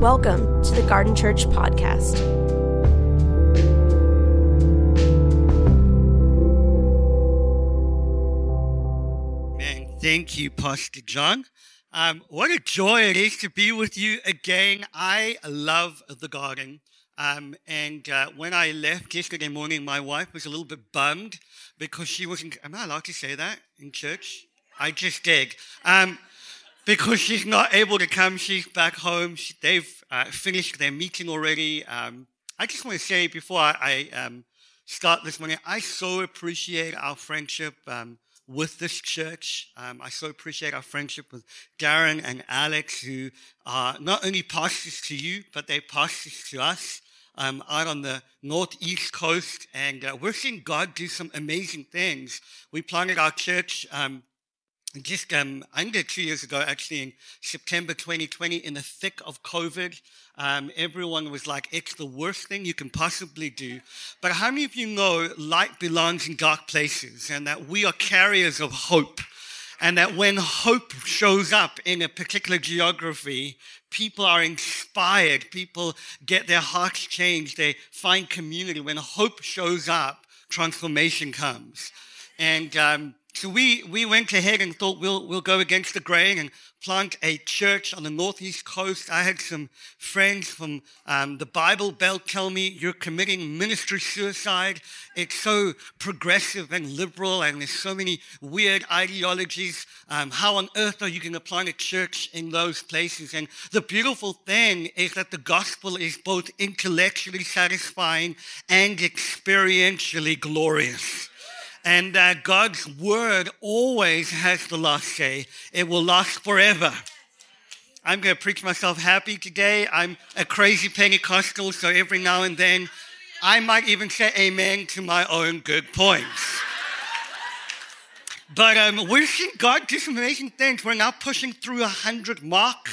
Welcome to the Garden Church podcast. Man, thank you, Pastor John. What a joy it is to be with you again. I love the garden. And when I left yesterday morning, my wife was a little bit bummed because she wasn't, am I allowed to say that in church? I just did. Because she's not able to come, she's back home. They've finished their meeting already. I just want to say before I start this morning, I so appreciate our friendship with this church. I so appreciate our friendship with Darren and Alex, who are not only pastors to you, but they're pastors to us out on the northeast coast. And we're seeing God do some amazing things. We planted our church just under 2 years ago, actually, in September 2020, in the thick of COVID. Everyone was like, it's the worst thing you can possibly do. But how many of you know light belongs in dark places, and that we are carriers of hope, and that when hope shows up in a particular geography, people are inspired, people get their hearts changed, they find community. When hope shows up, transformation comes. And so we went ahead and thought we'll go against the grain and plant a church on the northeast coast. I had some friends from the Bible Belt tell me, you're committing ministry suicide. It's so progressive and liberal, and there's so many weird ideologies. How on earth are you going to plant a church in those places? And the beautiful thing is that the gospel is both intellectually satisfying and experientially glorious. And God's word always has the last say. It will last forever. I'm going to preach myself happy today. I'm a crazy Pentecostal, so every now and then I might even say amen to my own good points. But we're seeing God do some amazing things. We're now pushing through 100 mark,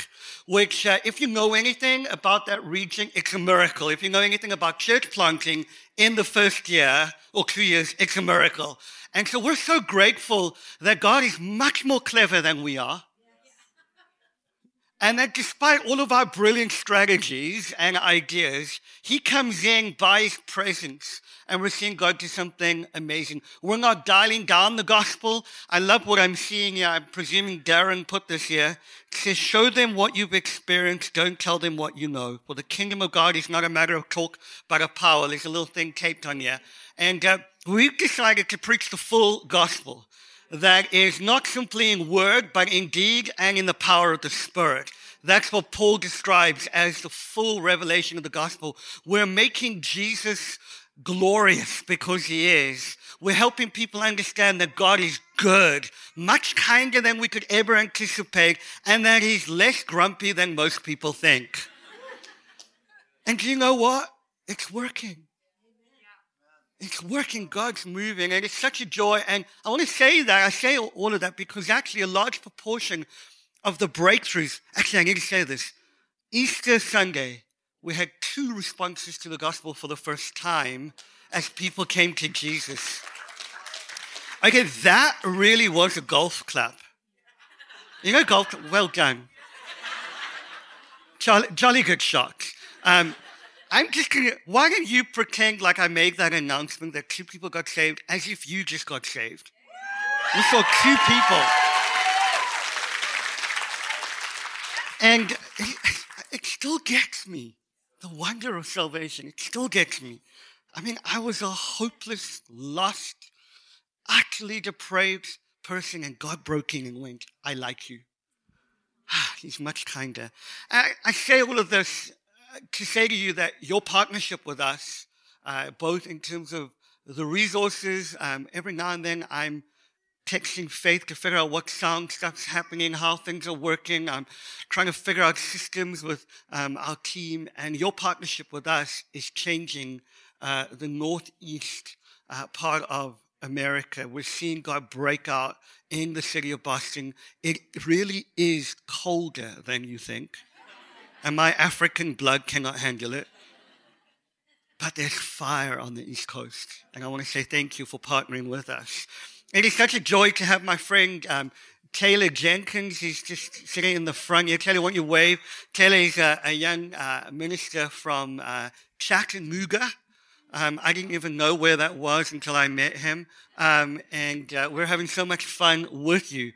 which if you know anything about that region, it's a miracle. If you know anything about church planting in the first year or 2 years, it's a miracle. And so we're so grateful that God is much more clever than we are. And that despite all of our brilliant strategies and ideas, he comes in by his presence and we're seeing God do something amazing. We're not dialing down the gospel. I love what I'm seeing here. I'm presuming Darren put this here. It says, show them what you've experienced. Don't tell them what you know. For the kingdom of God is not a matter of talk, but of power. There's a little thing taped on here. And we've decided to preach the full gospel. That is not simply in word, but in deed and in the power of the Spirit. That's what Paul describes as the full revelation of the gospel. We're making Jesus glorious because he is. We're helping people understand that God is good, much kinder than we could ever anticipate, and that he's less grumpy than most people think. And do you know what? It's working. It's working, God's moving, and it's such a joy. And I want to say that, I say all of that because actually a large proportion of the breakthroughs, actually I need to say this, Easter Sunday, we had two responses to the gospel for the first time as people came to Jesus. Okay, that really was a golf clap. You know golf, well done. Jolly good shot. I'm just going to, why don't you pretend like I made that announcement that two people got saved as if you just got saved? We saw two people. And it still gets me. The wonder of salvation, it still gets me. I mean, I was a hopeless, lost, utterly depraved person, and God broke in and went, I like you. He's much kinder. I say all of this to say to you that your partnership with us, both in terms of the resources, every now and then I'm texting Faith to figure out what sound stuff's happening, how things are working. I'm trying to figure out systems with our team, and your partnership with us is changing the northeast part of America. We're seeing God break out in the city of Boston. It really is colder than you think. And my African blood cannot handle it. But there's fire on the East Coast. And I want to say thank you for partnering with us. It is such a joy to have my friend Taylor Jenkins. He's just sitting in the front here. Taylor, why don't you wave? Taylor is a young minister from Chattanooga. I didn't even know where that was until I met him. And we're having so much fun with you.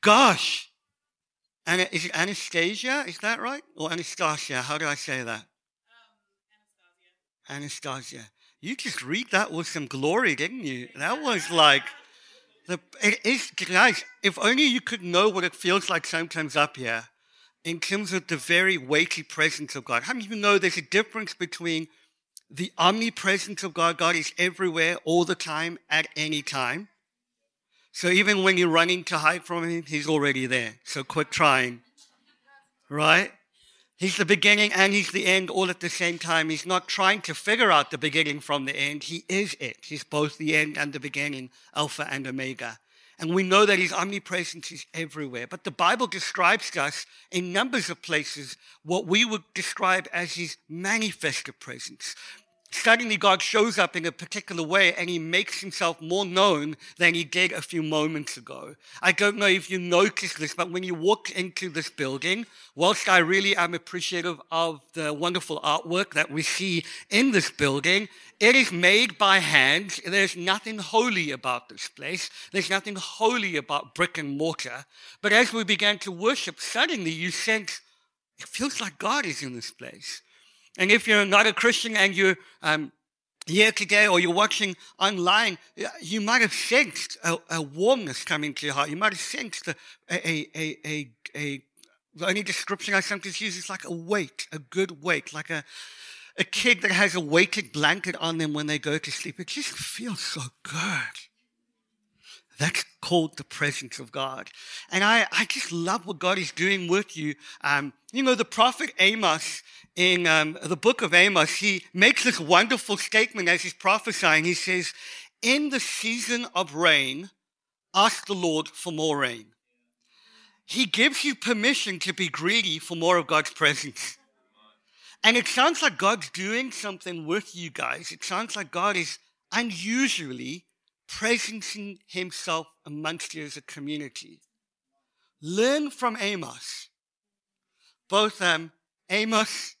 Gosh. Is it Anastasia? Is that right? Or Anastasia? How do I say that? Anastasia. You just read that with some glory, didn't you? That was like, it is, guys, if only you could know what it feels like sometimes up here in terms of the very weighty presence of God. How many of you know there's a difference between the omnipresence of God? God is everywhere, all the time, at any time. So even when you're running to hide from him, he's already there. So quit trying, right? He's the beginning and he's the end all at the same time. He's not trying to figure out the beginning from the end. He is it. He's both the end and the beginning, Alpha and Omega. And we know that his omnipresence is everywhere. But the Bible describes to us in numbers of places what we would describe as his manifested presence. Suddenly God shows up in a particular way and he makes himself more known than he did a few moments ago. I don't know if you noticed this, but when you walked into this building, whilst I really am appreciative of the wonderful artwork that we see in this building, it is made by hands. There's nothing holy about this place. There's nothing holy about brick and mortar. But as we began to worship, suddenly you sense it feels like God is in this place. And if you're not a Christian and you're here today or you're watching online, you might have sensed a warmness coming to your heart. You might have sensed the only description I sometimes use is like a weight, a good weight, like a kid that has a weighted blanket on them when they go to sleep. It just feels so good. That's called the presence of God. And I just love what God is doing with you. You know, the prophet Amos, in the book of Amos, he makes this wonderful statement as he's prophesying. He says, in the season of rain, ask the Lord for more rain. He gives you permission to be greedy for more of God's presence. And it sounds like God's doing something with you guys. It sounds like God is unusually presencing himself amongst you as a community. Learn from Amos both Amos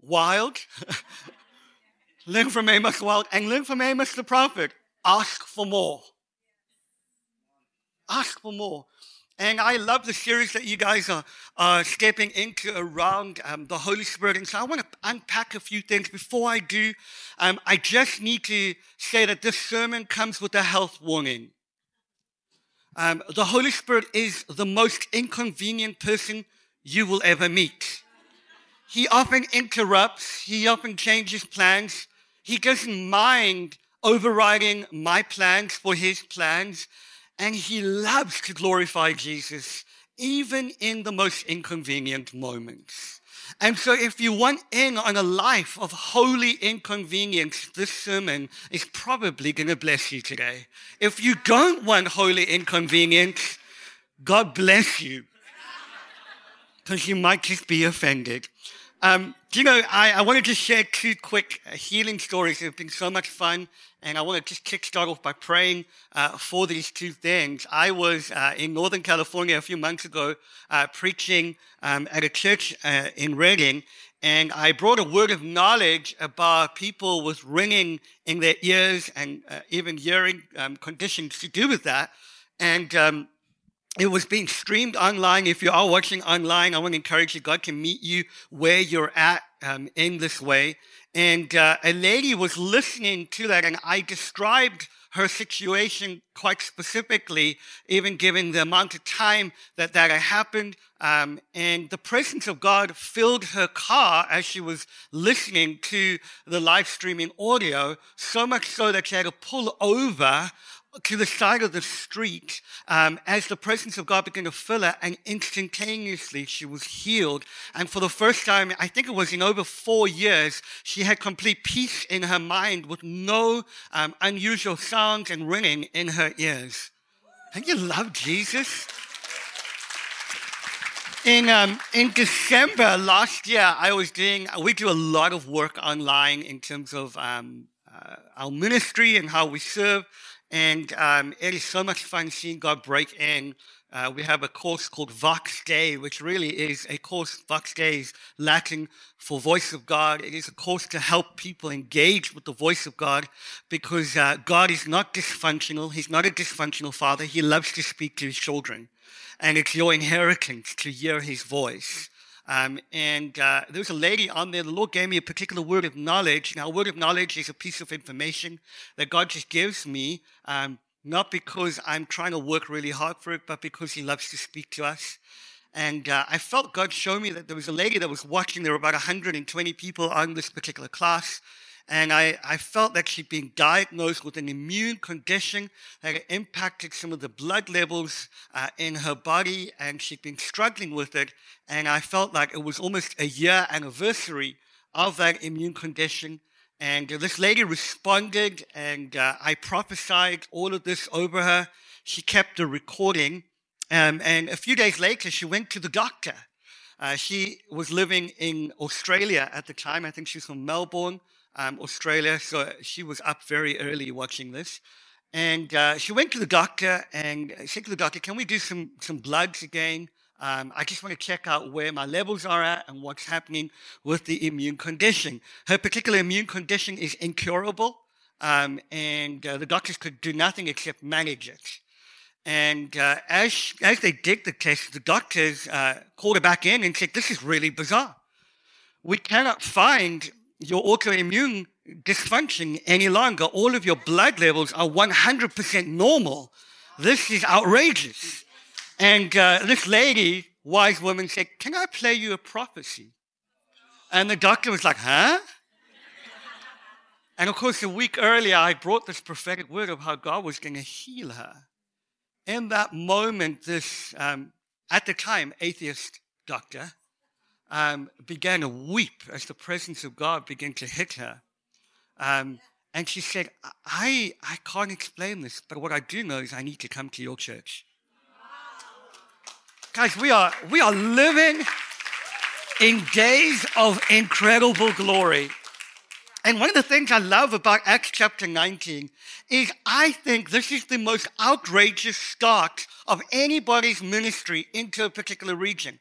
Wild, learn from Amos Wild, and learn from Amos the prophet. Ask for more. Ask for more. And I love the series that you guys are stepping into around the Holy Spirit. And so I want to unpack a few things. Before I do, I just need to say that this sermon comes with a health warning. The Holy Spirit is the most inconvenient person you will ever meet. He often interrupts. He often changes plans. He doesn't mind overriding my plans for his plans. And he loves to glorify Jesus, even in the most inconvenient moments. And so if you want in on a life of holy inconvenience, this sermon is probably going to bless you today. If you don't want holy inconvenience, God bless you, because you might just be offended. I want to just share two quick healing stories. It's been so much fun, and I want to just kickstart off by praying for these two things. I was in Northern California a few months ago preaching at a church in Redding, and I brought a word of knowledge about people with ringing in their ears and even hearing conditions to do with that. And it was being streamed online. If you are watching online, I want to encourage you, God can meet you where you're at in this way. And a lady was listening to that, and I described her situation quite specifically, even given the amount of time that had happened. And the presence of God filled her car as she was listening to the live streaming audio, so much so that she had to pull over to the side of the street as the presence of God began to fill her, and instantaneously she was healed. And for the first time, I think it was in over 4 years, she had complete peace in her mind with no unusual sounds and ringing in her ears. Don't you love Jesus? In December last year, we do a lot of work online in terms of our ministry and how we serve. And it is so much fun seeing God break in. We have a course called Vox Day, which really is a course. Vox Day is Latin for voice of God. It is a course to help people engage with the voice of God, because God is not dysfunctional. He's not a dysfunctional father. He loves to speak to his children. And it's your inheritance to hear his voice. And there was a lady on there. The Lord gave me a particular word of knowledge. Now, a word of knowledge is a piece of information that God just gives me, not because I'm trying to work really hard for it, but because he loves to speak to us. And I felt God show me that there was a lady that was watching. There were about 120 people on this particular class. And I felt that she'd been diagnosed with an immune condition that had impacted some of the blood levels in her body, and she'd been struggling with it. And I felt like it was almost a year anniversary of that immune condition. And this lady responded, and I prophesied all of this over her. She kept the recording. And a few days later, she went to the doctor. She was living in Australia at the time. I think she was from Melbourne, Australia, so she was up very early watching this. And she went to the doctor and said to the doctor, can we do some bloods again? I just want to check out where my levels are at and what's happening with the immune condition. Her particular immune condition is incurable, and the doctors could do nothing except manage it. And as they did the test, the doctors called her back in and said, this is really bizarre. We cannot find your autoimmune dysfunction any longer. All of your blood levels are 100% normal. This is outrageous. And this lady, wise woman, said, can I play you a prophecy? And the doctor was like, huh? And of course, a week earlier, I brought this prophetic word of how God was going to heal her. In that moment, this, at the time, atheist doctor, began to weep as the presence of God began to hit her. And she said, I can't explain this, but what I do know is I need to come to your church. Wow. Guys, we are living in days of incredible glory. And one of the things I love about Acts chapter 19 is I think this is the most outrageous start of anybody's ministry into a particular region.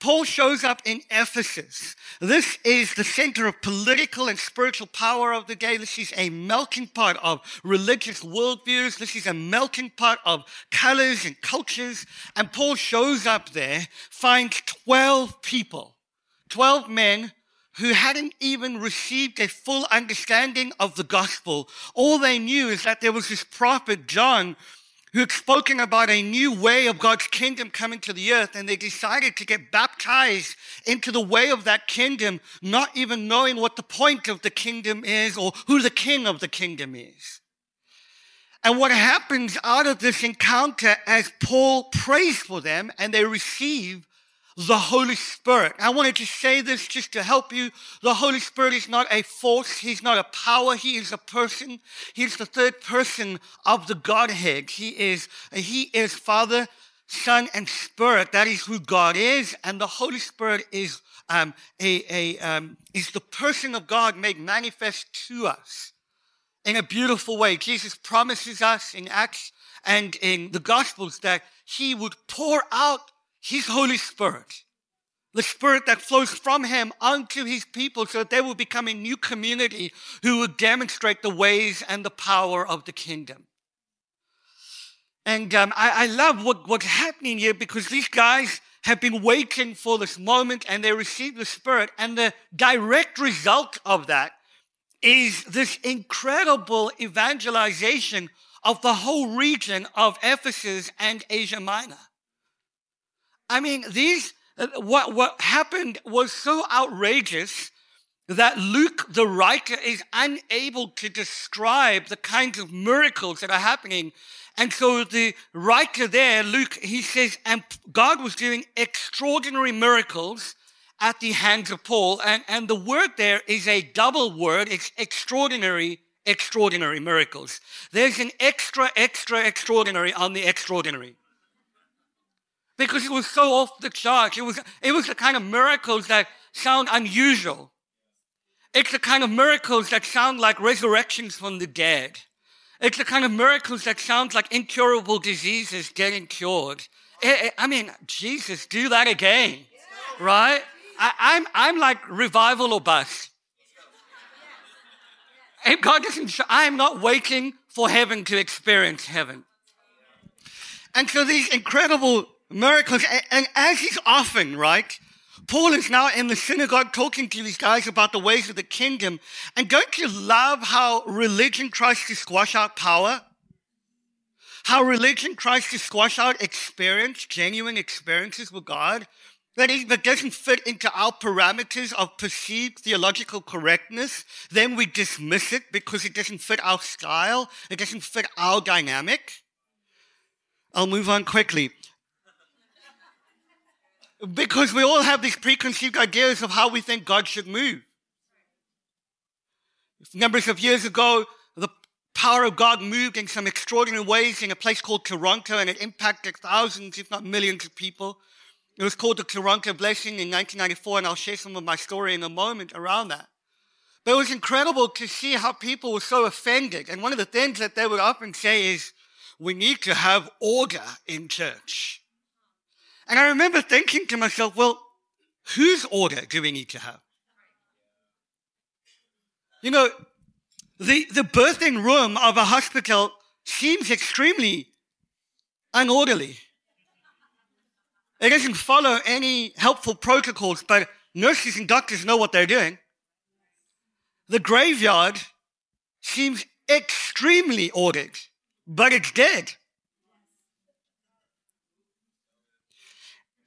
Paul shows up in Ephesus. This is the center of political and spiritual power of the day. This is a melting pot of religious worldviews. This is a melting pot of colors and cultures. And Paul shows up there, finds 12 people, 12 men who hadn't even received a full understanding of the gospel. All they knew is that there was this prophet, John, who had spoken about a new way of God's kingdom coming to the earth, and they decided to get baptized into the way of that kingdom, not even knowing what the point of the kingdom is or who the king of the kingdom is. And what happens out of this encounter as Paul prays for them and they receive the Holy Spirit. I wanted to say this just to help you. The Holy Spirit is not a force. He's not a power. He is a person. He's the third person of the Godhead. He is Father, Son, and Spirit. That is who God is. And the Holy Spirit is the person of God made manifest to us in a beautiful way. Jesus promises us in Acts and in the Gospels that he would pour out his Holy Spirit, the Spirit that flows from him unto his people so that they will become a new community who will demonstrate the ways and the power of the kingdom. And I love what's happening here, because these guys have been waiting for this moment and they receive the Spirit, and the direct result of that is this incredible evangelization of the whole region of Ephesus and Asia Minor. I mean, what happened was so outrageous that Luke, the writer, is unable to describe the kinds of miracles that are happening. And so the writer there, Luke, he says, and God was doing extraordinary miracles at the hands of Paul. And the word there is a double word. It's extraordinary miracles. There's an extra extraordinary on the extraordinary. Because it was so off the charts. It was the kind of miracles that sound unusual. It's the kind of miracles that sound like resurrections from the dead. It's the kind of miracles that sound like incurable diseases getting cured. I mean, Jesus, do that again, right? I'm like revival or bust. If God doesn't show, I'm not waiting for heaven to experience heaven. And so these incredible miracles, and as is often, right, Paul is now in the synagogue talking to these guys about the ways of the kingdom. And don't you love how religion tries to squash out power? How religion tries to squash out experience, genuine experiences with God? That doesn't fit into our parameters of perceived theological correctness. Then we dismiss it because it doesn't fit our style. It doesn't fit our dynamic. I'll move on quickly. Because we all have these preconceived ideas of how we think God should move. Numbers of years ago, the power of God moved in some extraordinary ways in a place called Toronto, and it impacted thousands, if not millions of people. It was called the Toronto Blessing in 1994, and I'll share some of my story in a moment around that. But it was incredible to see how people were so offended. And one of the things that they would often say is, we need to have order in church. And I remember thinking to myself, well, whose order do we need to have? You know, the birthing room of a hospital seems extremely unorderly. It doesn't follow any helpful protocols, but nurses and doctors know what they're doing. The graveyard seems extremely ordered, but it's dead.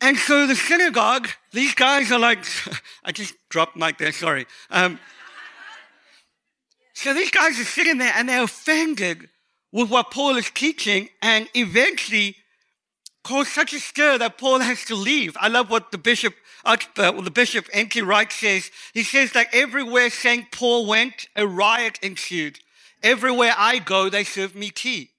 And so the synagogue, these guys are like, I just dropped mic there, sorry. So these guys are sitting there and they're offended with what Paul is teaching, and eventually cause such a stir that Paul has to leave. I love what the bishop N.T. Wright says. He says that everywhere St. Paul went, a riot ensued. Everywhere I go, they serve me tea.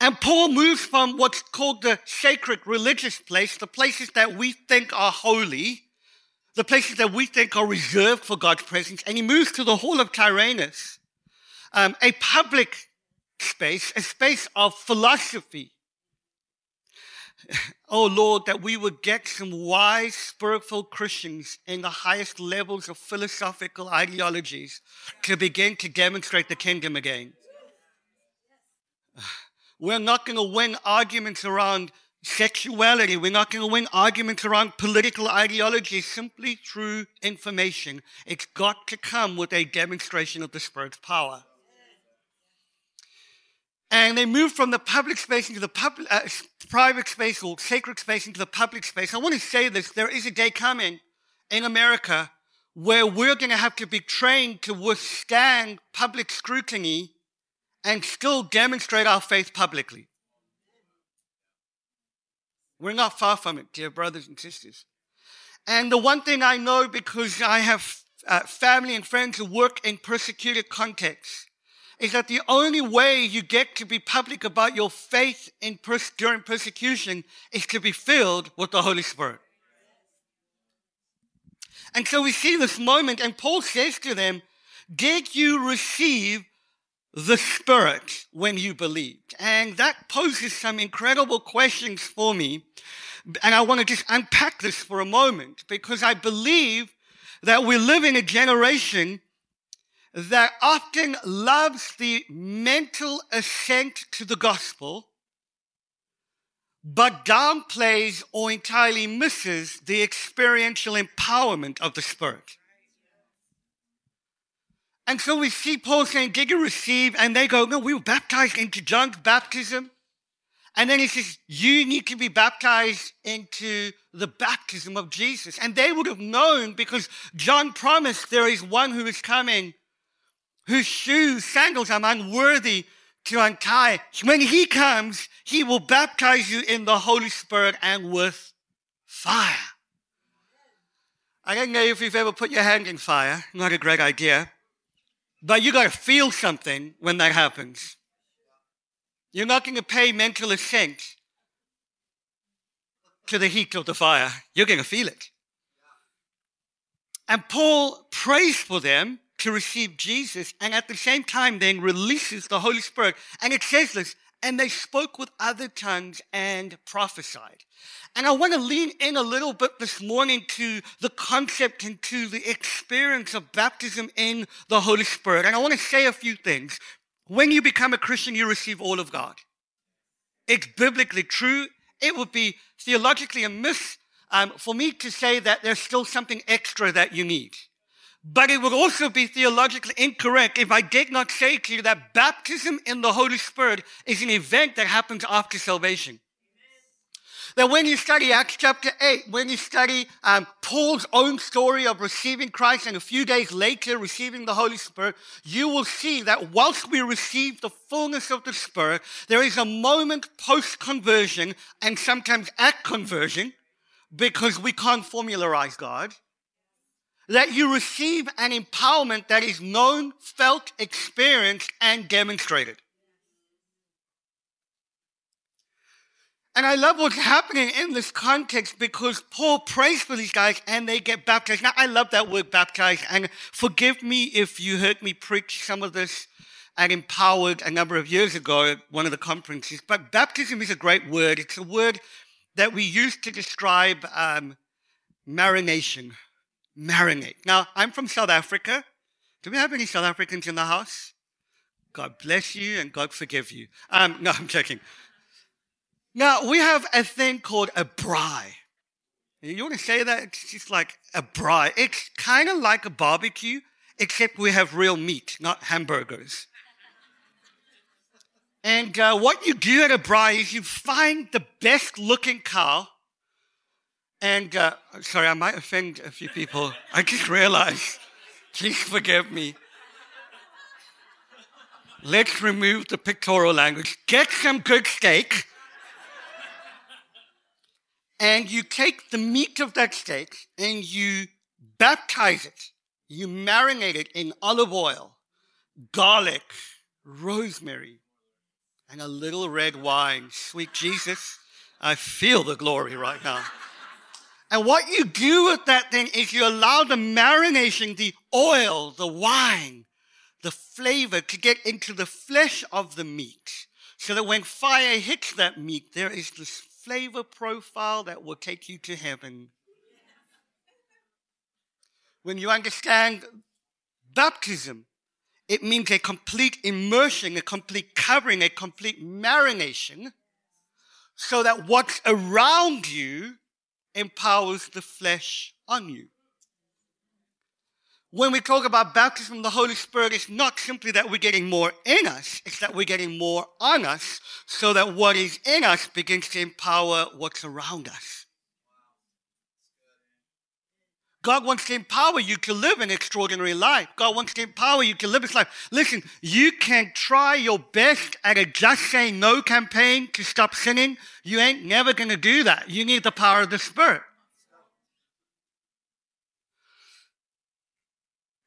And Paul moves from what's called the sacred religious place, the places that we think are holy, the places that we think are reserved for God's presence, and he moves to the Hall of Tyrannus, a public space, a space of philosophy. Oh Lord, that we would get some wise spiritual Christians in the highest levels of philosophical ideologies to begin to demonstrate the kingdom again. We're not going to win arguments around sexuality. We're not going to win arguments around political ideology simply through information. It's got to come with a demonstration of the Spirit's power. And they moved from the public space into the private space, or sacred space into the public space. I want to say this. There is a day coming in America where we're going to have to be trained to withstand public scrutiny and still demonstrate our faith publicly. We're not far from it, dear brothers and sisters. And the one thing I know, because I have family and friends who work in persecuted contexts, is that the only way you get to be public about your faith in during persecution is to be filled with the Holy Spirit. And so we see this moment, and Paul says to them, did you receive the Spirit when you believed? And that poses some incredible questions for me. And I want to just unpack this for a moment, because I believe that we live in a generation that often loves the mental assent to the gospel, but downplays or entirely misses the experiential empowerment of the Spirit. And so we see Paul saying, did you receive? And they go, no, we were baptized into John's baptism. And then he says, you need to be baptized into the baptism of Jesus. And they would have known, because John promised, there is one who is coming whose shoes, sandals I'm unworthy to untie. When he comes, he will baptize you in the Holy Spirit and with fire. I don't know if you've ever put your hand in fire. Not a great idea. But you got to feel something when that happens. You're not going to pay mental assent to the heat of the fire. You're going to feel it. And Paul prays for them to receive Jesus, and at the same time then releases the Holy Spirit. And it says this, and they spoke with other tongues and prophesied. And I want to lean in a little bit this morning to the concept and to the experience of baptism in the Holy Spirit. And I want to say a few things. When you become a Christian, you receive all of God. It's biblically true. It would be theologically amiss for me to say that there's still something extra that you need. But it would also be theologically incorrect if I did not say to you that baptism in the Holy Spirit is an event that happens after salvation. That when you study Acts chapter 8, when you study Paul's own story of receiving Christ and a few days later receiving the Holy Spirit, you will see that whilst we receive the fullness of the Spirit, there is a moment post-conversion and sometimes at conversion, because we can't formularize God, that you receive an empowerment that is known, felt, experienced, and demonstrated. And I love what's happening in this context, because Paul prays for these guys and they get baptized. Now, I love that word baptized, and forgive me if you heard me preach some of this at Empowered a number of years ago at one of the conferences, but baptism is a great word. It's a word that we use to describe marination. Marinate. Now, I'm from South Africa. Do we have any South Africans in the house? God bless you and God forgive you. No, I'm joking. Now, we have a thing called a braai. You want to say that? It's just like a braai. It's kind of like a barbecue, except we have real meat, not hamburgers. And what you do at a braai is you find the best-looking cow. And, sorry, I might offend a few people. I just realized. Please forgive me. Let's remove the pictorial language. Get some good steak. And you take the meat of that steak and you baptize it. You marinate it in olive oil, garlic, rosemary, and a little red wine. Sweet Jesus, I feel the glory right now. And what you do with that then is you allow the marination, the oil, the wine, the flavor to get into the flesh of the meat, so that when fire hits that meat, there is this flavor profile that will take you to heaven. When you understand baptism, it means a complete immersion, a complete covering, a complete marination, so that what's around you empowers the flesh on you. When we talk about baptism, the Holy Spirit is not simply that we're getting more in us, it's that we're getting more on us, so that what is in us begins to empower what's around us. God wants to empower you to live an extraordinary life. God wants to empower you to live this life. Listen, you can try your best at a Just Say No campaign to stop sinning. You ain't never going to do that. You need the power of the Spirit.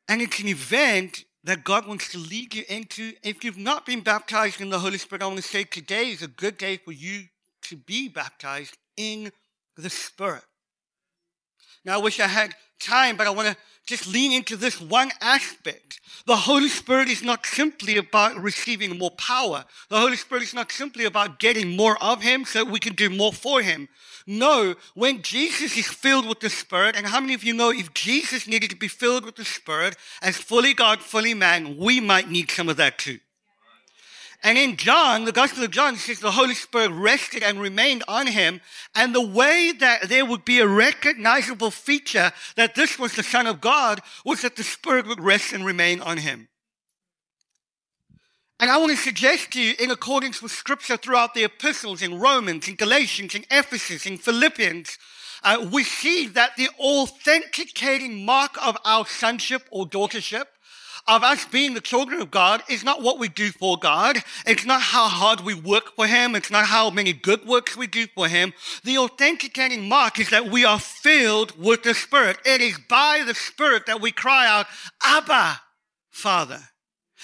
And it's an event that God wants to lead you into. If you've not been baptized in the Holy Spirit, I want to say today is a good day for you to be baptized in the Spirit. Now, I wish I had time, but I want to just lean into this one aspect. The Holy Spirit is not simply about receiving more power. The Holy Spirit is not simply about getting more of Him so we can do more for Him. No, when Jesus is filled with the Spirit, and how many of you know if Jesus needed to be filled with the Spirit as fully God, fully man, we might need some of that too. And in John, the Gospel of John says the Holy Spirit rested and remained on Him. And the way that there would be a recognizable feature that this was the Son of God was that the Spirit would rest and remain on Him. And I want to suggest to you, in accordance with Scripture throughout the epistles, in Romans, in Galatians, in Ephesus, in Philippians, we see that the authenticating mark of our sonship or daughtership, of us being the children of God, is not what we do for God. It's not how hard we work for Him. It's not how many good works we do for Him. The authenticating mark is that we are filled with the Spirit. It is by the Spirit that we cry out, Abba, Father.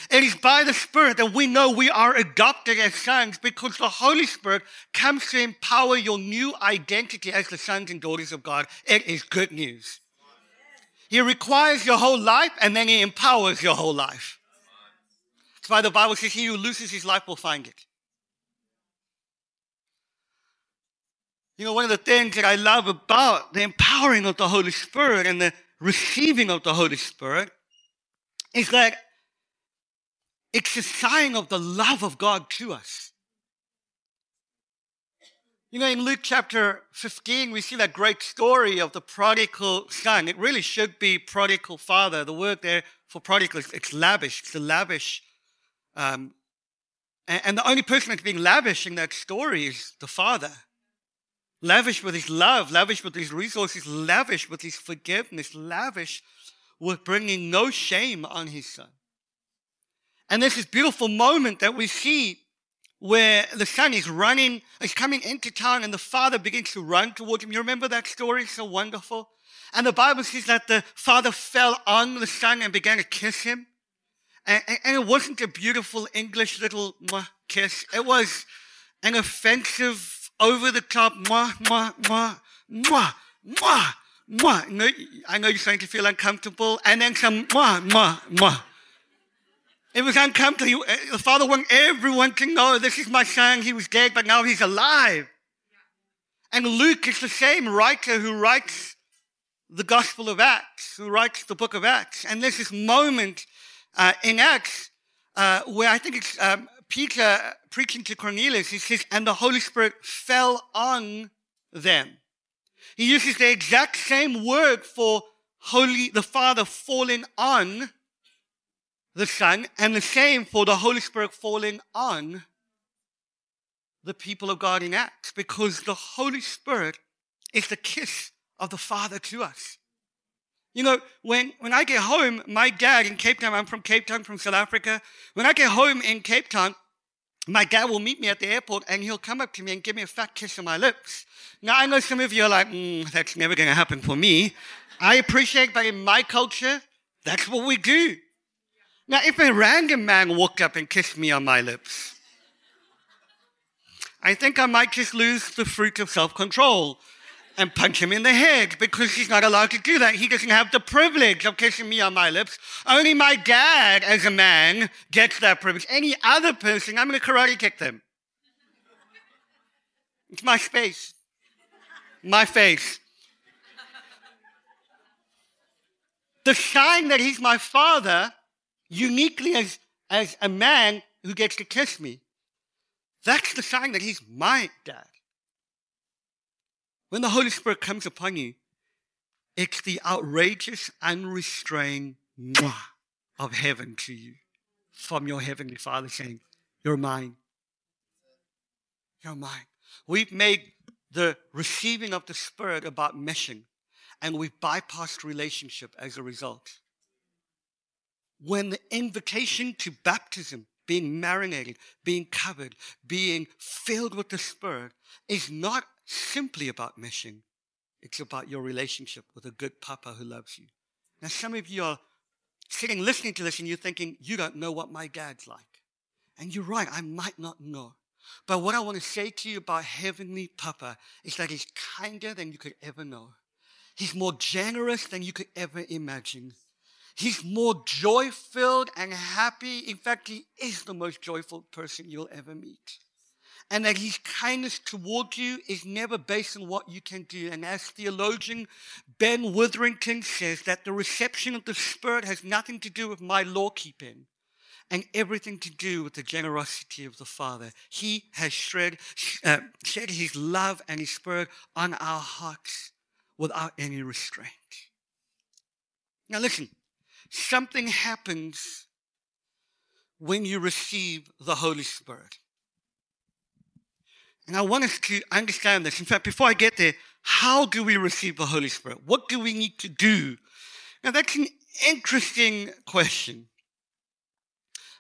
It is by the Spirit that we know we are adopted as sons, because the Holy Spirit comes to empower your new identity as the sons and daughters of God. It is good news. He requires your whole life, and then He empowers your whole life. That's why the Bible says, he who loses his life will find it. You know, one of the things that I love about the empowering of the Holy Spirit and the receiving of the Holy Spirit is that it's a sign of the love of God to us. You know, in Luke chapter 15, we see that great story of the prodigal son. It really should be prodigal father. The word there for prodigal, it's lavish. It's a lavish. And the only person that's being lavish in that story is the father. Lavish with his love, lavish with his resources, lavish with his forgiveness, lavish with bringing no shame on his son. And there's this beautiful moment that we see where the son is running, is coming into town, and the father begins to run towards him. You remember that story? So wonderful. And the Bible says that the father fell on the son and began to kiss him. And it wasn't a beautiful English little mwah kiss. It was an offensive, over-the-top mwah, mwah, mwah, mwah, mwah, mwah. I know you're starting to feel uncomfortable. And then some mwah, mwah, mwah. It was uncomfortable. The father wanted everyone to know, this is my son, he was dead, but now he's alive. And Luke is the same writer who writes the Gospel of Acts, who writes the book of Acts. And there's this moment in Acts where I think it's Peter preaching to Cornelius. He says, and the Holy Spirit fell on them. He uses the exact same word for the Father falling on the Son, and the same for the Holy Spirit falling on the people of God in Acts, because the Holy Spirit is the kiss of the Father to us. You know, when I get home, my dad in Cape Town, I'm from Cape Town, from South Africa. When I get home in Cape Town, my dad will meet me at the airport and he'll come up to me and give me a fat kiss on my lips. Now, I know some of you are like, that's never going to happen for me. I appreciate, but in my culture, that's what we do. Now, if a random man walked up and kissed me on my lips, I think I might just lose the fruit of self-control. and punch him in the head because he's not allowed to do that. He doesn't have the privilege of kissing me on my lips. Only my dad, as a man, gets that privilege. Any other person, I'm going to karate kick them. It's my space, my face. The sign that he's my father, uniquely as a man who gets to kiss me, that's the sign that he's my dad. When the Holy Spirit comes upon you, it's the outrageous, unrestrained mwah of heaven to you from your heavenly Father saying, you're mine. You're mine. We've made the receiving of the Spirit about mission, and we've bypassed relationship as a result. When the invitation to baptism, being marinated, being covered, being filled with the Spirit is not simply about mission. It's about your relationship with a good papa who loves you. Now, some of you are sitting listening to this and you're thinking, you don't know what my dad's like. And you're right, I might not know. But what I want to say to you about Heavenly Papa is that he's kinder than you could ever know. He's more generous than you could ever imagine. He's more joy-filled and happy. In fact, he is the most joyful person you'll ever meet. And that his kindness toward you is never based on what you can do. And as theologian Ben Witherington says, that the reception of the Spirit has nothing to do with my law-keeping and everything to do with the generosity of the Father. He has shed his love and his Spirit on our hearts without any restraint. Now listen, something happens when you receive the Holy Spirit. And I want us to understand this. In fact, before I get there, how do we receive the Holy Spirit? What do we need to do? Now, that's an interesting question.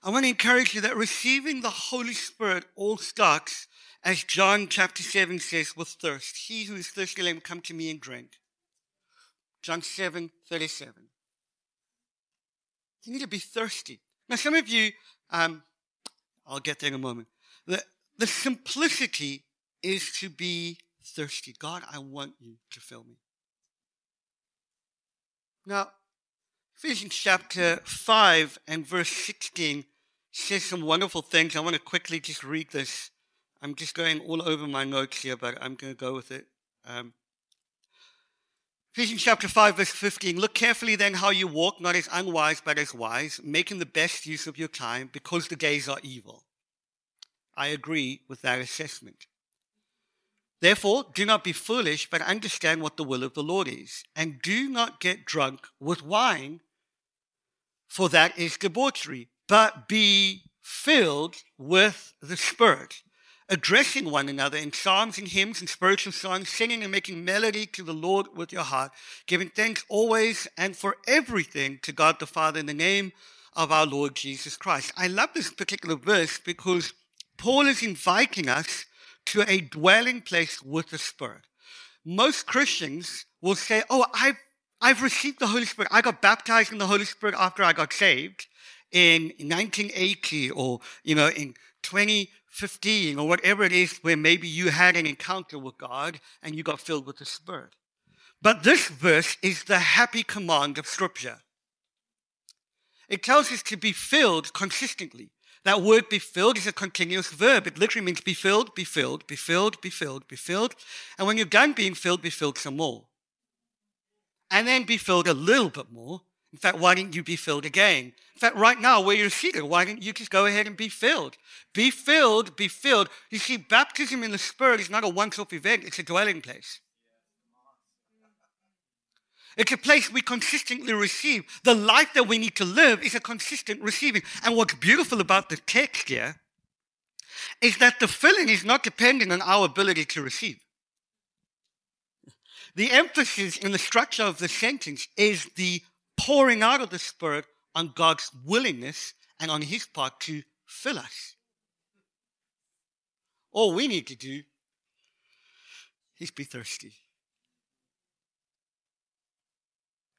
I want to encourage you that receiving the Holy Spirit all starts, as John chapter 7 says, with thirst. He who is thirsty, let him come to me and drink. John 7:37. You need to be thirsty. Now, some of you, I'll get there in a moment. The simplicity is to be thirsty. God, I want you to fill me. Now, Ephesians chapter 5 and verse 16 says some wonderful things. I want to quickly just read this. I'm just going all over my notes here, but I'm going to go with it. Ephesians chapter 5 verse 15, look carefully then how you walk, not as unwise, but as wise, making the best use of your time because the days are evil. I agree with that assessment. Therefore, do not be foolish, but understand what the will of the Lord is. And do not get drunk with wine, for that is debauchery, but be filled with the Spirit, addressing one another in psalms and hymns and spiritual songs, singing and making melody to the Lord with your heart, giving thanks always and for everything to God the Father in the name of our Lord Jesus Christ. I love this particular verse because Paul is inviting us to a dwelling place with the Spirit. Most Christians will say, I've received the Holy Spirit. I got baptized in the Holy Spirit after I got saved in 1980 or, in 2015 or whatever it is where maybe you had an encounter with God and you got filled with the Spirit. But this verse is the happy command of Scripture. It tells us to be filled consistently. That word be filled is a continuous verb. It literally means be filled, be filled, be filled, be filled, be filled. And when you're done being filled, be filled some more. And then be filled a little bit more. In fact, why didn't you be filled again? In fact, right now where you're seated, why didn't you just go ahead and be filled? Be filled, be filled. You see, baptism in the Spirit is not a once-off event. It's a dwelling place. It's a place we consistently receive. The life that we need to live is a consistent receiving. And what's beautiful about the text here is that the filling is not dependent on our ability to receive. The emphasis in the structure of the sentence is the pouring out of the Spirit on God's willingness and on his part to fill us. All we need to do is be thirsty.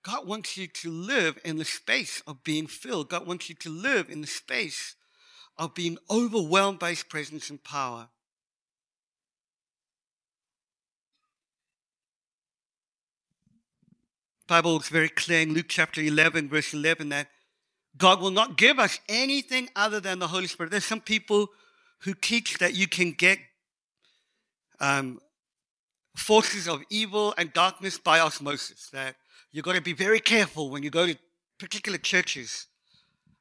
God wants you to live in the space of being filled. God wants you to live in the space of being overwhelmed by his presence and power. The Bible is very clear in Luke chapter 11, verse 11, that God will not give us anything other than the Holy Spirit. There's some people who teach that you can get forces of evil and darkness by osmosis, that you've got to be very careful when you go to particular churches.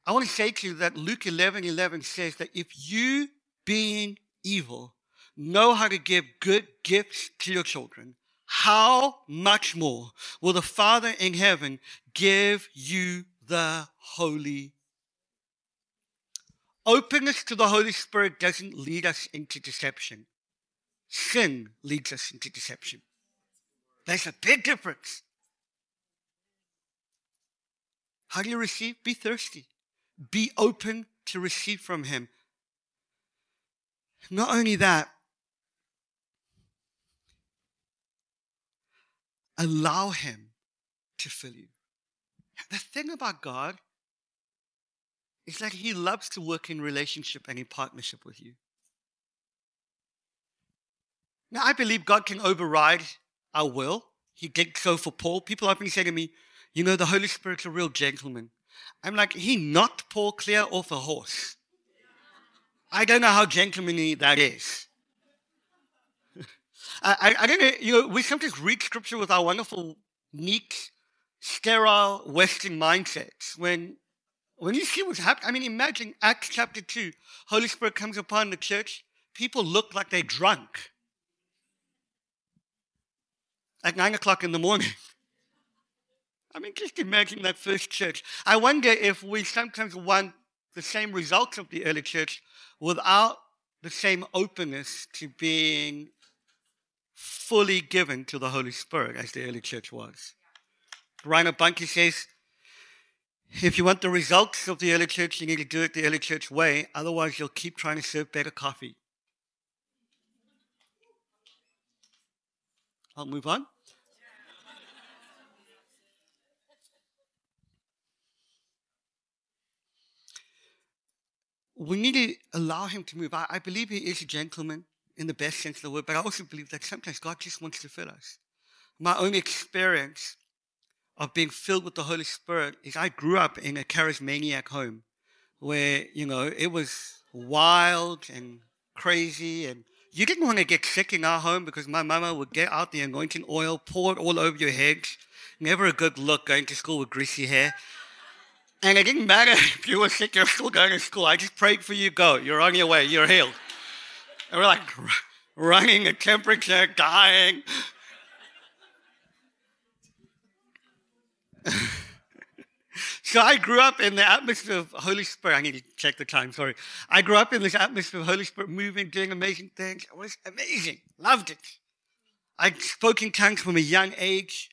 I want to say to you that Luke 11:11 says that if you, being evil, know how to give good gifts to your children, how much more will the Father in heaven give you the Holy? Openness to the Holy Spirit doesn't lead us into deception. Sin leads us into deception. There's a big difference. How do you receive? Be thirsty. Be open to receive from him. Not only that, allow him to fill you. The thing about God is that he loves to work in relationship and in partnership with you. Now, I believe God can override our will. He did so for Paul. People often say to me, you know, the Holy Spirit's a real gentleman. I'm like, he knocked Paul clear off a horse. I don't know how gentlemanly that is. I don't know, you know, we sometimes read scripture with our wonderful, neat, sterile Western mindsets. When you see what's happening, I mean, imagine Acts chapter 2, Holy Spirit comes upon the church, people look like they're drunk at 9 o'clock in the morning. I mean, just imagine that first church. I wonder if we sometimes want the same results of the early church without the same openness to being fully given to the Holy Spirit as the early church was. Rainer Bunke says, if you want the results of the early church, you need to do it the early church way. Otherwise, you'll keep trying to serve better coffee. I'll move on. We need to allow him to move. I believe he is a gentleman in the best sense of the word, but I also believe that sometimes God just wants to fill us. My own experience of being filled with the Holy Spirit is I grew up in a charismaniac home where, you know, it was wild and crazy, and you didn't want to get sick in our home because my mama would get out the anointing oil, pour it all over your head. Never a good look going to school with greasy hair. And it didn't matter if you were sick, you're still going to school. I just prayed for you, go. You're on your way, you're healed. And we're like running a temperature, dying. So I grew up in the atmosphere of Holy Spirit. I need to check the time, sorry. I grew up in this atmosphere of Holy Spirit moving, doing amazing things. It was amazing. Loved it. I spoke in tongues from a young age.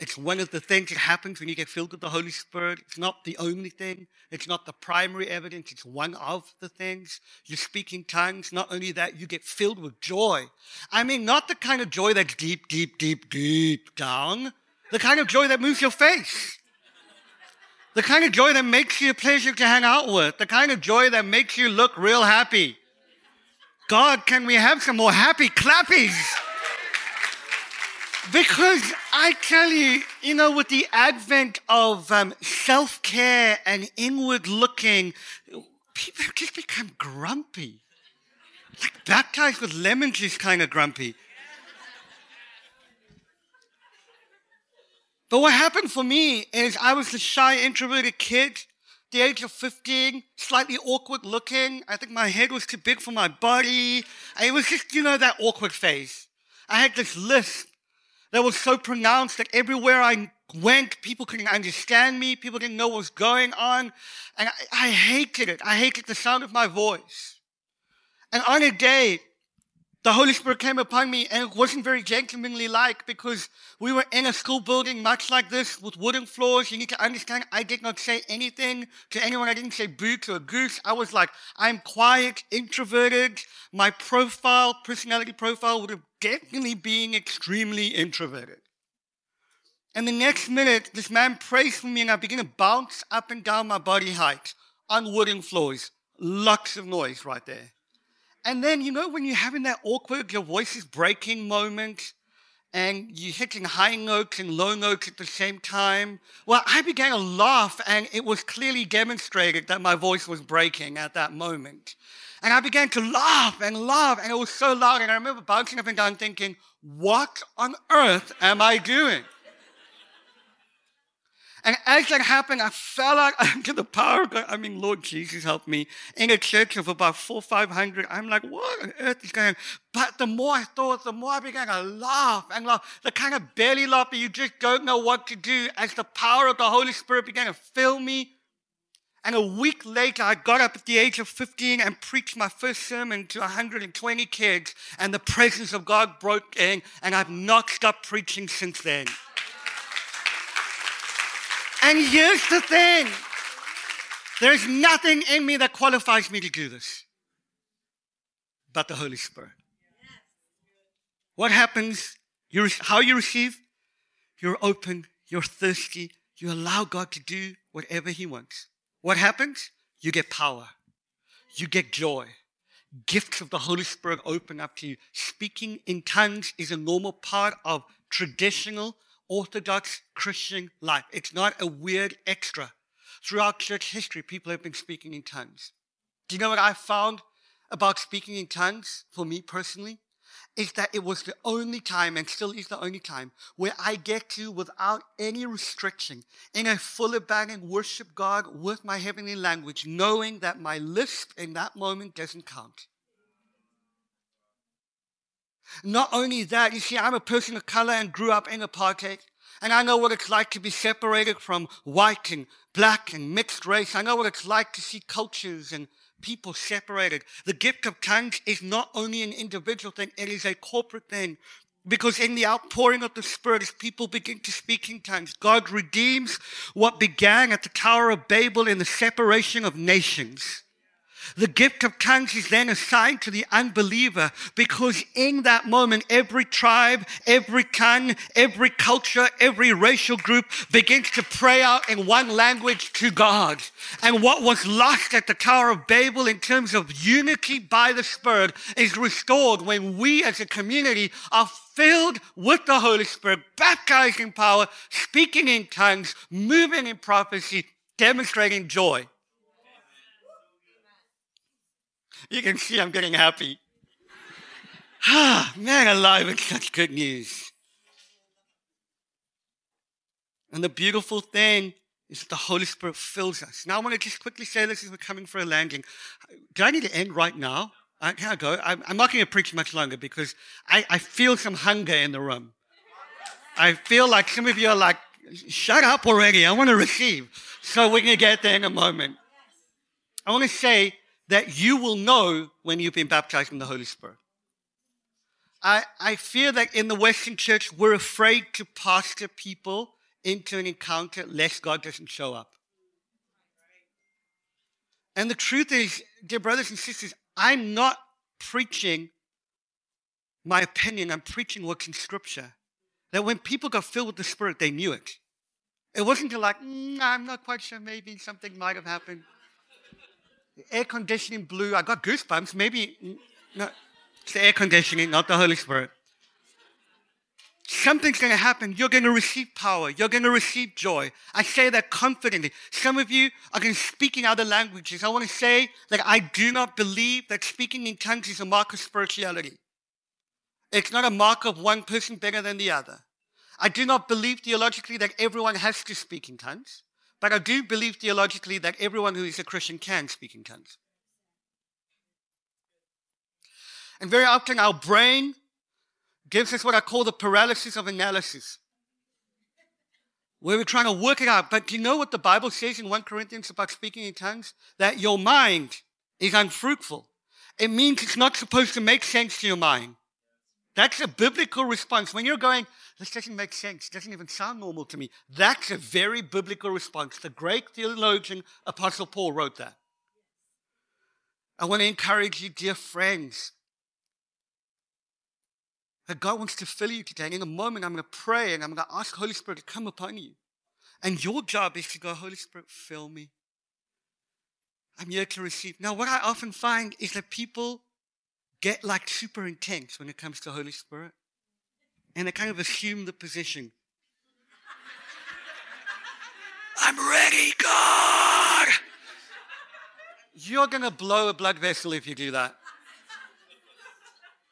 It's one of the things that happens when you get filled with the Holy Spirit. It's not the only thing. It's not the primary evidence. It's one of the things. You speak in tongues. Not only that, you get filled with joy. I mean, not the kind of joy that's deep, deep, deep, deep down. The kind of joy that moves your face. The kind of joy that makes you a pleasure to hang out with. The kind of joy that makes you look real happy. God, can we have some more happy clappies? Because I tell you, you know, with the advent of self-care and inward looking, people just become grumpy. Like baptized with lemon juice kind of grumpy. But what happened for me is I was a shy, introverted kid, the age of 15, slightly awkward looking. I think my head was too big for my body. It was just, you know, that awkward phase. I had this lisp that was so pronounced that everywhere I went, people couldn't understand me. People didn't know what was going on. And I hated it. I hated the sound of my voice. And on a day, the Holy Spirit came upon me, and it wasn't very gentlemanly like, because we were in a school building much like this with wooden floors. You need to understand, I did not say anything to anyone. I didn't say boo to a goose. I was like, I'm quiet, introverted. My profile, personality profile would have definitely been extremely introverted. And the next minute, this man prays for me, and I begin to bounce up and down my body height on wooden floors. Lots of noise right there. And then, you know, when you're having that awkward, your voice is breaking moment, and you're hitting high notes and low notes at the same time. Well, I began to laugh, and it was clearly demonstrated that my voice was breaking at that moment. And I began to laugh, and it was so loud, and I remember bouncing up and down thinking, what on earth am I doing? And as that happened, I fell out under the power of God. I mean, Lord Jesus, help me. In a church of about 400 or 500, I'm like, what on earth is going on? But the more I thought, the more I began to laugh and laugh. The kind of belly laugh that you just don't know what to do, as the power of the Holy Spirit began to fill me. And a week later, I got up at the age of 15 and preached my first sermon to 120 kids. And the presence of God broke in, and I've not stopped preaching since then. And here's the thing. There's nothing in me that qualifies me to do this but the Holy Spirit. What happens, how you receive? You're open, you're thirsty, you allow God to do whatever He wants. What happens? You get power. You get joy. Gifts of the Holy Spirit open up to you. Speaking in tongues is a normal part of traditional Orthodox Christian life. It's not a weird extra. Throughout church history, people have been speaking in tongues. Do you know what I found about speaking in tongues for me personally? Is that it was the only time, and still is the only time, where I get to, without any restriction, in a full abandon, worship God with my heavenly language, knowing that my lisp in that moment doesn't count. Not only that, you see, I'm a person of color and grew up in apartheid, and I know what it's like to be separated from white and black and mixed race. I know what it's like to see cultures and people separated. The gift of tongues is not only an individual thing, it is a corporate thing. Because in the outpouring of the Spirit, as people begin to speak in tongues, God redeems what began at the Tower of Babel in the separation of nations. The gift of tongues is then assigned to the unbeliever, because in that moment, every tribe, every tongue, every culture, every racial group begins to pray out in one language to God. And what was lost at the Tower of Babel in terms of unity by the Spirit is restored when we as a community are filled with the Holy Spirit, baptized in power, speaking in tongues, moving in prophecy, demonstrating joy. You can see I'm getting happy. Ah, man alive, it's such good news. And the beautiful thing is that the Holy Spirit fills us. Now I want to just quickly say this as we're coming for a landing. Do I need to end right now? Can I go? I'm not going to preach much longer, because I feel some hunger in the room. I feel like some of you are like, shut up already, I want to receive. So we're going to get there in a moment. I want to say that you will know when you've been baptized in the Holy Spirit. I fear that in the Western church, we're afraid to pastor people into an encounter lest God doesn't show up. And the truth is, dear brothers and sisters, I'm not preaching my opinion. I'm preaching what's in Scripture. That when people got filled with the Spirit, they knew it. It wasn't like, I'm not quite sure, maybe something might have happened. Air conditioning blew. I got goosebumps. Maybe, no, it's the air conditioning, not the Holy Spirit. Something's going to happen. You're going to receive power. You're going to receive joy. I say that confidently. Some of you are going to speak in other languages. I want to say that I do not believe that speaking in tongues is a mark of spirituality. It's not a mark of one person better than the other. I do not believe theologically that everyone has to speak in tongues. But I do believe theologically that everyone who is a Christian can speak in tongues. And very often our brain gives us what I call the paralysis of analysis, where we're trying to work it out. But do you know what the Bible says in 1 Corinthians about speaking in tongues? That your mind is unfruitful. It means it's not supposed to make sense to your mind. That's a biblical response. When you're going, this doesn't make sense, it doesn't even sound normal to me, that's a very biblical response. The great theologian, Apostle Paul, wrote that. I want to encourage you, dear friends, that God wants to fill you today. And in a moment, I'm going to pray and I'm going to ask the Holy Spirit to come upon you. And your job is to go, Holy Spirit, fill me. I'm here to receive. Now, what I often find is that people get like super intense when it comes to Holy Spirit. and I kind of assumed the position. I'm ready, God! You're going to blow a blood vessel if you do that.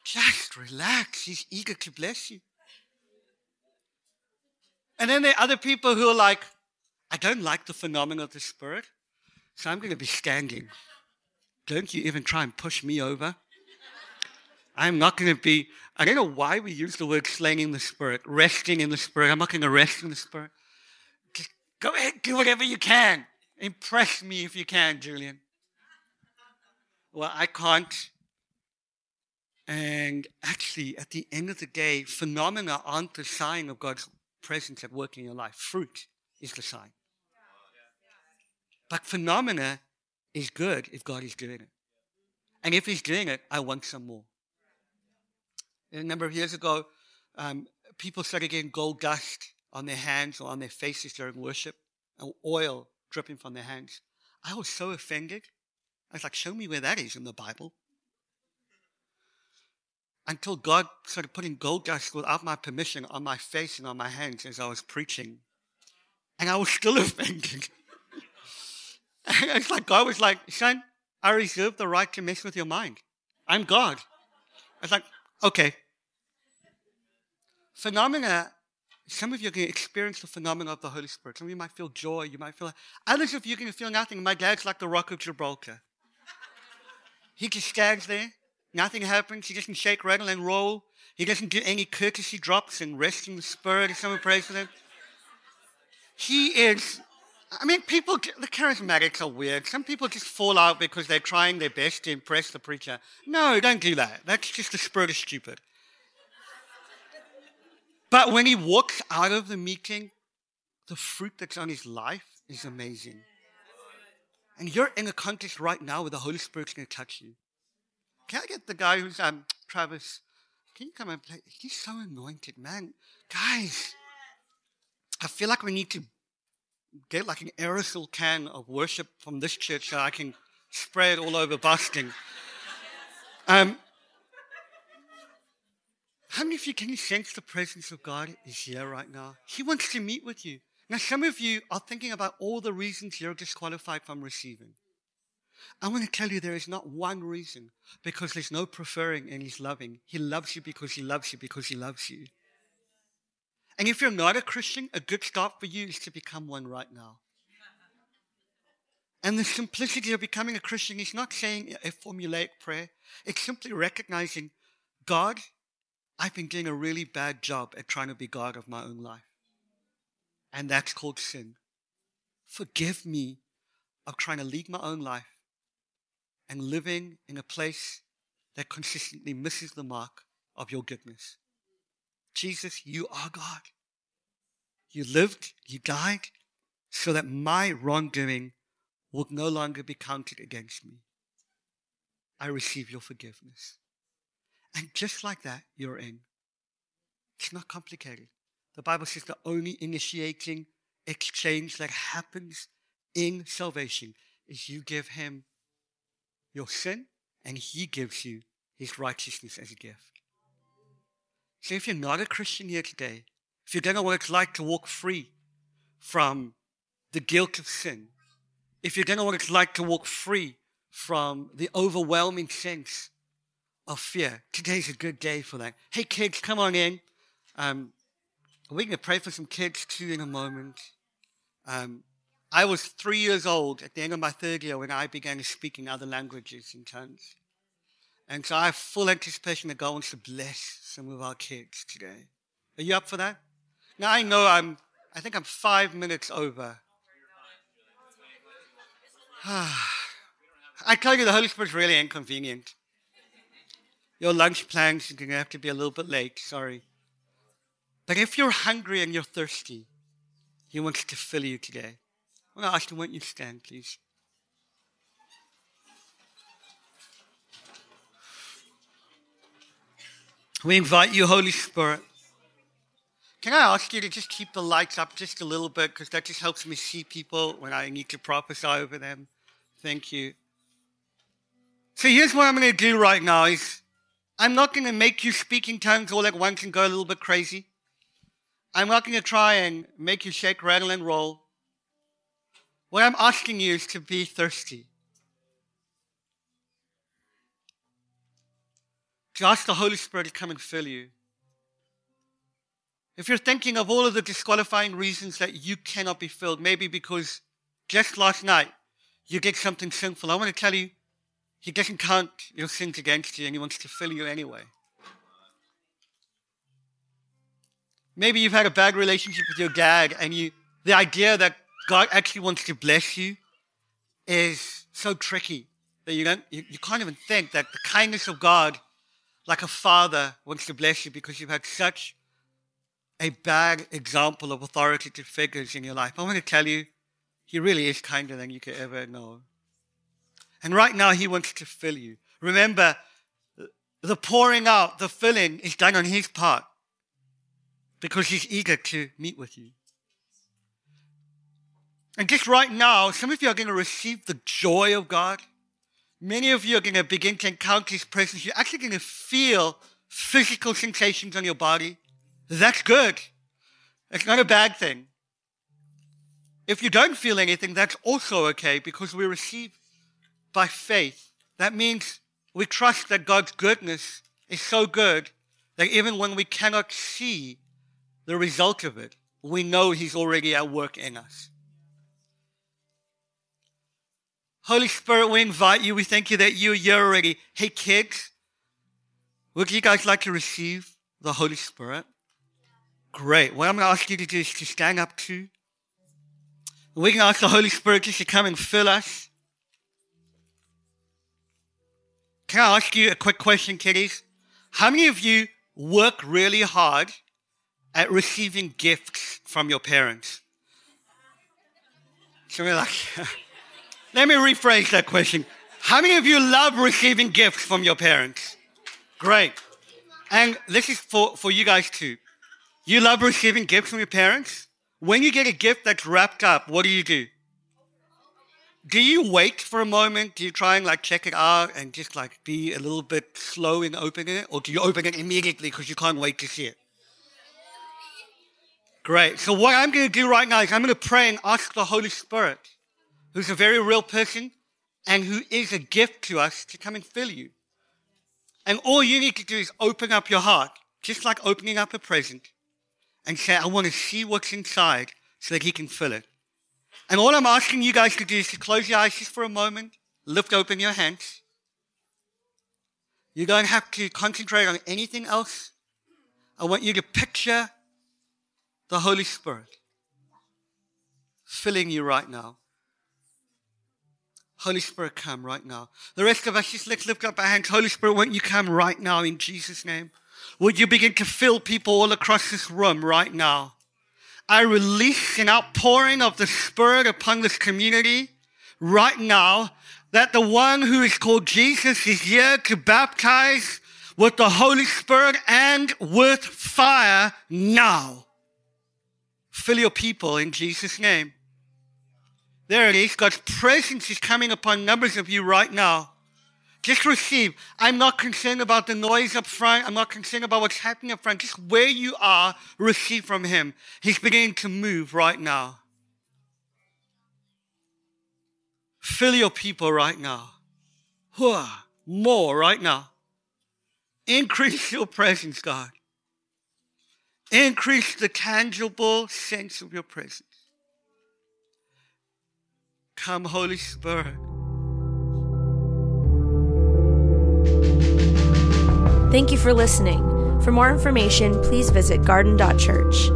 Just relax. He's eager to bless you. And then there are other people who are like, I don't like the phenomena of the Spirit, so I'm going to be standing. Don't you even try and push me over. I'm not going to be, I don't know why we use the word slanging the Spirit, resting in the Spirit. I'm not going to rest in the Spirit. Just go ahead, do whatever you can. Impress me if you can, Julian. Well, I can't. And actually, at the end of the day, phenomena aren't the sign of God's presence at work in your life. Fruit is the sign. But phenomena is good if God is doing it. And if he's doing it, I want some more. A number of years ago, people started getting gold dust on their hands or on their faces during worship, and oil dripping from their hands. I was so offended. I was like, show me where that is in the Bible. Until God started putting gold dust without my permission on my face and on my hands as I was preaching. And I was still offended. And it's like God was like, son, I reserve the right to mess with your mind. I'm God. I was like, okay. Phenomena, some of you are going to experience the phenomena of the Holy Spirit. Some of you might feel joy. You might feel, others of you are going to feel nothing. My dad's like the Rock of Gibraltar. He just stands there. Nothing happens. He doesn't shake, rattle, and roll. He doesn't do any courtesy drops and rest in the Spirit if someone prays for them. He is, people, the charismatics are weird. Some people just fall out because they're trying their best to impress the preacher. No, don't do that. That's just the Spirit is stupid. But when he walks out of the meeting, the fruit that's on his life is amazing. And you're in a contest right now where the Holy Spirit's going to touch you. Can I get the guy who's, Travis, can you come and play? He's so anointed, man. Guys, I feel like we need to get like an aerosol can of worship from this church so I can spray it all over Boston. How many of you, can you sense the presence of God is here right now? He wants to meet with you. Now, some of you are thinking about all the reasons you're disqualified from receiving. I want to tell you there is not one reason, because there's no preferring in his loving. He loves you because he loves you because he loves you. And if you're not a Christian, a good start for you is to become one right now. And the simplicity of becoming a Christian is not saying a formulaic prayer. It's simply recognizing, God, I've been doing a really bad job at trying to be God of my own life. And that's called sin. Forgive me of trying to lead my own life and living in a place that consistently misses the mark of your goodness. Jesus, you are God. You lived, you died, so that my wrongdoing will no longer be counted against me. I receive your forgiveness. And just like that, you're in. It's not complicated. The Bible says the only initiating exchange that happens in salvation is you give him your sin, and he gives you his righteousness as a gift. So if you're not a Christian here today, if you don't know what it's like to walk free from the guilt of sin, if you don't know what it's like to walk free from the overwhelming sense of fear, today's a good day for that. Hey, kids, come on in. We're going to pray for some kids too in a moment. I was 3 years old at the end of my third year when I began speaking other languages in tongues. And so I have full anticipation that God wants to bless some of our kids today. Are you up for that? Now I know I think I'm 5 minutes over. I tell you, the Holy Spirit's really inconvenient. Your lunch plans, you're going to have to be a little bit late, sorry. But if you're hungry and you're thirsty, he wants to fill you today. I'm going to ask you, won't you stand, please? We invite you, Holy Spirit. Can I ask you to just keep the lights up just a little bit, because that just helps me see people when I need to prophesy over them. Thank you. So here's what I'm going to do right now is I'm not going to make you speak in tongues all at once and go a little bit crazy. I'm not going to try and make you shake, rattle, and roll. What I'm asking you is to be thirsty. To ask the Holy Spirit to come and fill you. If you're thinking of all of the disqualifying reasons that you cannot be filled, maybe because just last night you did something sinful, I want to tell you, He doesn't count your sins against you and He wants to fill you anyway. Maybe you've had a bad relationship with your dad and the idea that God actually wants to bless you is so tricky that you can't even think that the kindness of God, like a father, wants to bless you because you've had such a bad example of authoritative figures in your life. I want to tell you, He really is kinder than you could ever know. And right now, He wants to fill you. Remember, the pouring out, the filling is done on His part because He's eager to meet with you. And just right now, some of you are going to receive the joy of God. Many of you are going to begin to encounter His presence. You're actually going to feel physical sensations on your body. That's good. It's not a bad thing. If you don't feel anything, that's also okay because we receive by faith. That means we trust that God's goodness is so good that even when we cannot see the result of it, we know He's already at work in us. Holy Spirit, we invite you. We thank you that you're here already. Hey, kids, would you guys like to receive the Holy Spirit? Great. What I'm going to ask you to do is to stand up too. We're going to ask the Holy Spirit just to come and fill us. Can I ask you a quick question, kiddies? How many of you work really hard at receiving gifts from your parents? So we're like... Let me rephrase that question. How many of you love receiving gifts from your parents? Great. And this is for you guys too. You love receiving gifts from your parents? When you get a gift that's wrapped up, what do you do? Do you wait for a moment? Do you try and check it out and just be a little bit slow in opening it? Or do you open it immediately because you can't wait to see it? Great. So what I'm going to do right now is I'm going to pray and ask the Holy Spirit, who's a very real person and who is a gift to us, to come and fill you. And all you need to do is open up your heart, just like opening up a present, and say, I want to see what's inside so that He can fill it. And all I'm asking you guys to do is to close your eyes just for a moment, lift open your hands. You don't have to concentrate on anything else. I want you to picture the Holy Spirit filling you right now. Holy Spirit, come right now. The rest of us, just let's lift up our hands. Holy Spirit, won't you come right now in Jesus' name? Would you begin to fill people all across this room right now? I release an outpouring of the Spirit upon this community right now, that the one who is called Jesus is here to baptize with the Holy Spirit and with fire now. Fill your people in Jesus' name. There it is. God's presence is coming upon numbers of you right now. Just receive. I'm not concerned about the noise up front. I'm not concerned about what's happening up front. Just where you are, receive from Him. He's beginning to move right now. Fill your people right now. More right now. Increase your presence, God. Increase the tangible sense of your presence. Come, Holy Spirit. Thank you for listening. For more information, please visit garden.church.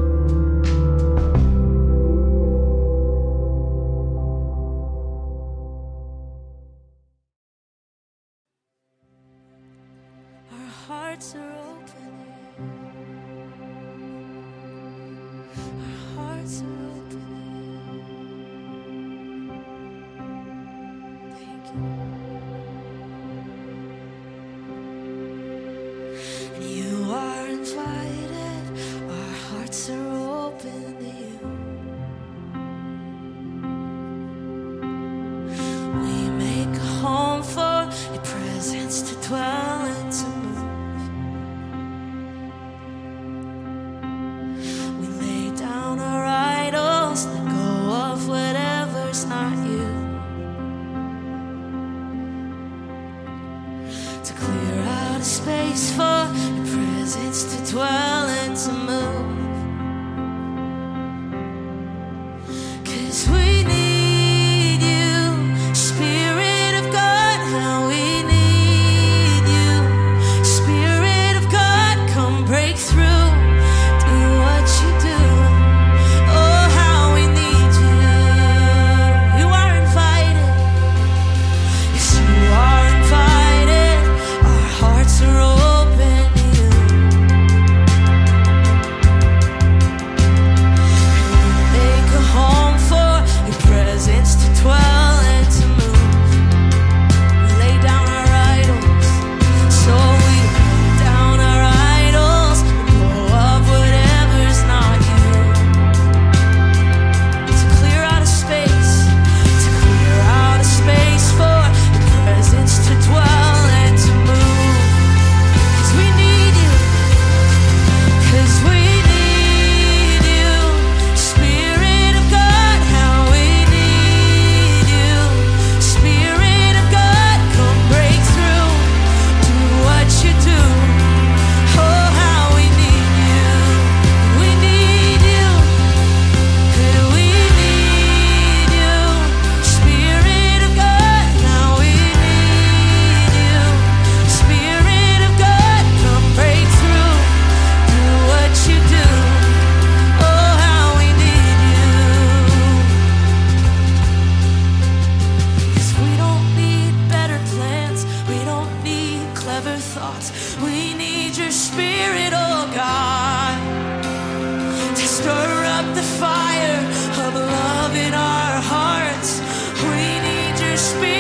Dwell and to move. not a space for your presence to dwell and to move. Fire of love in our hearts. We need your spirit.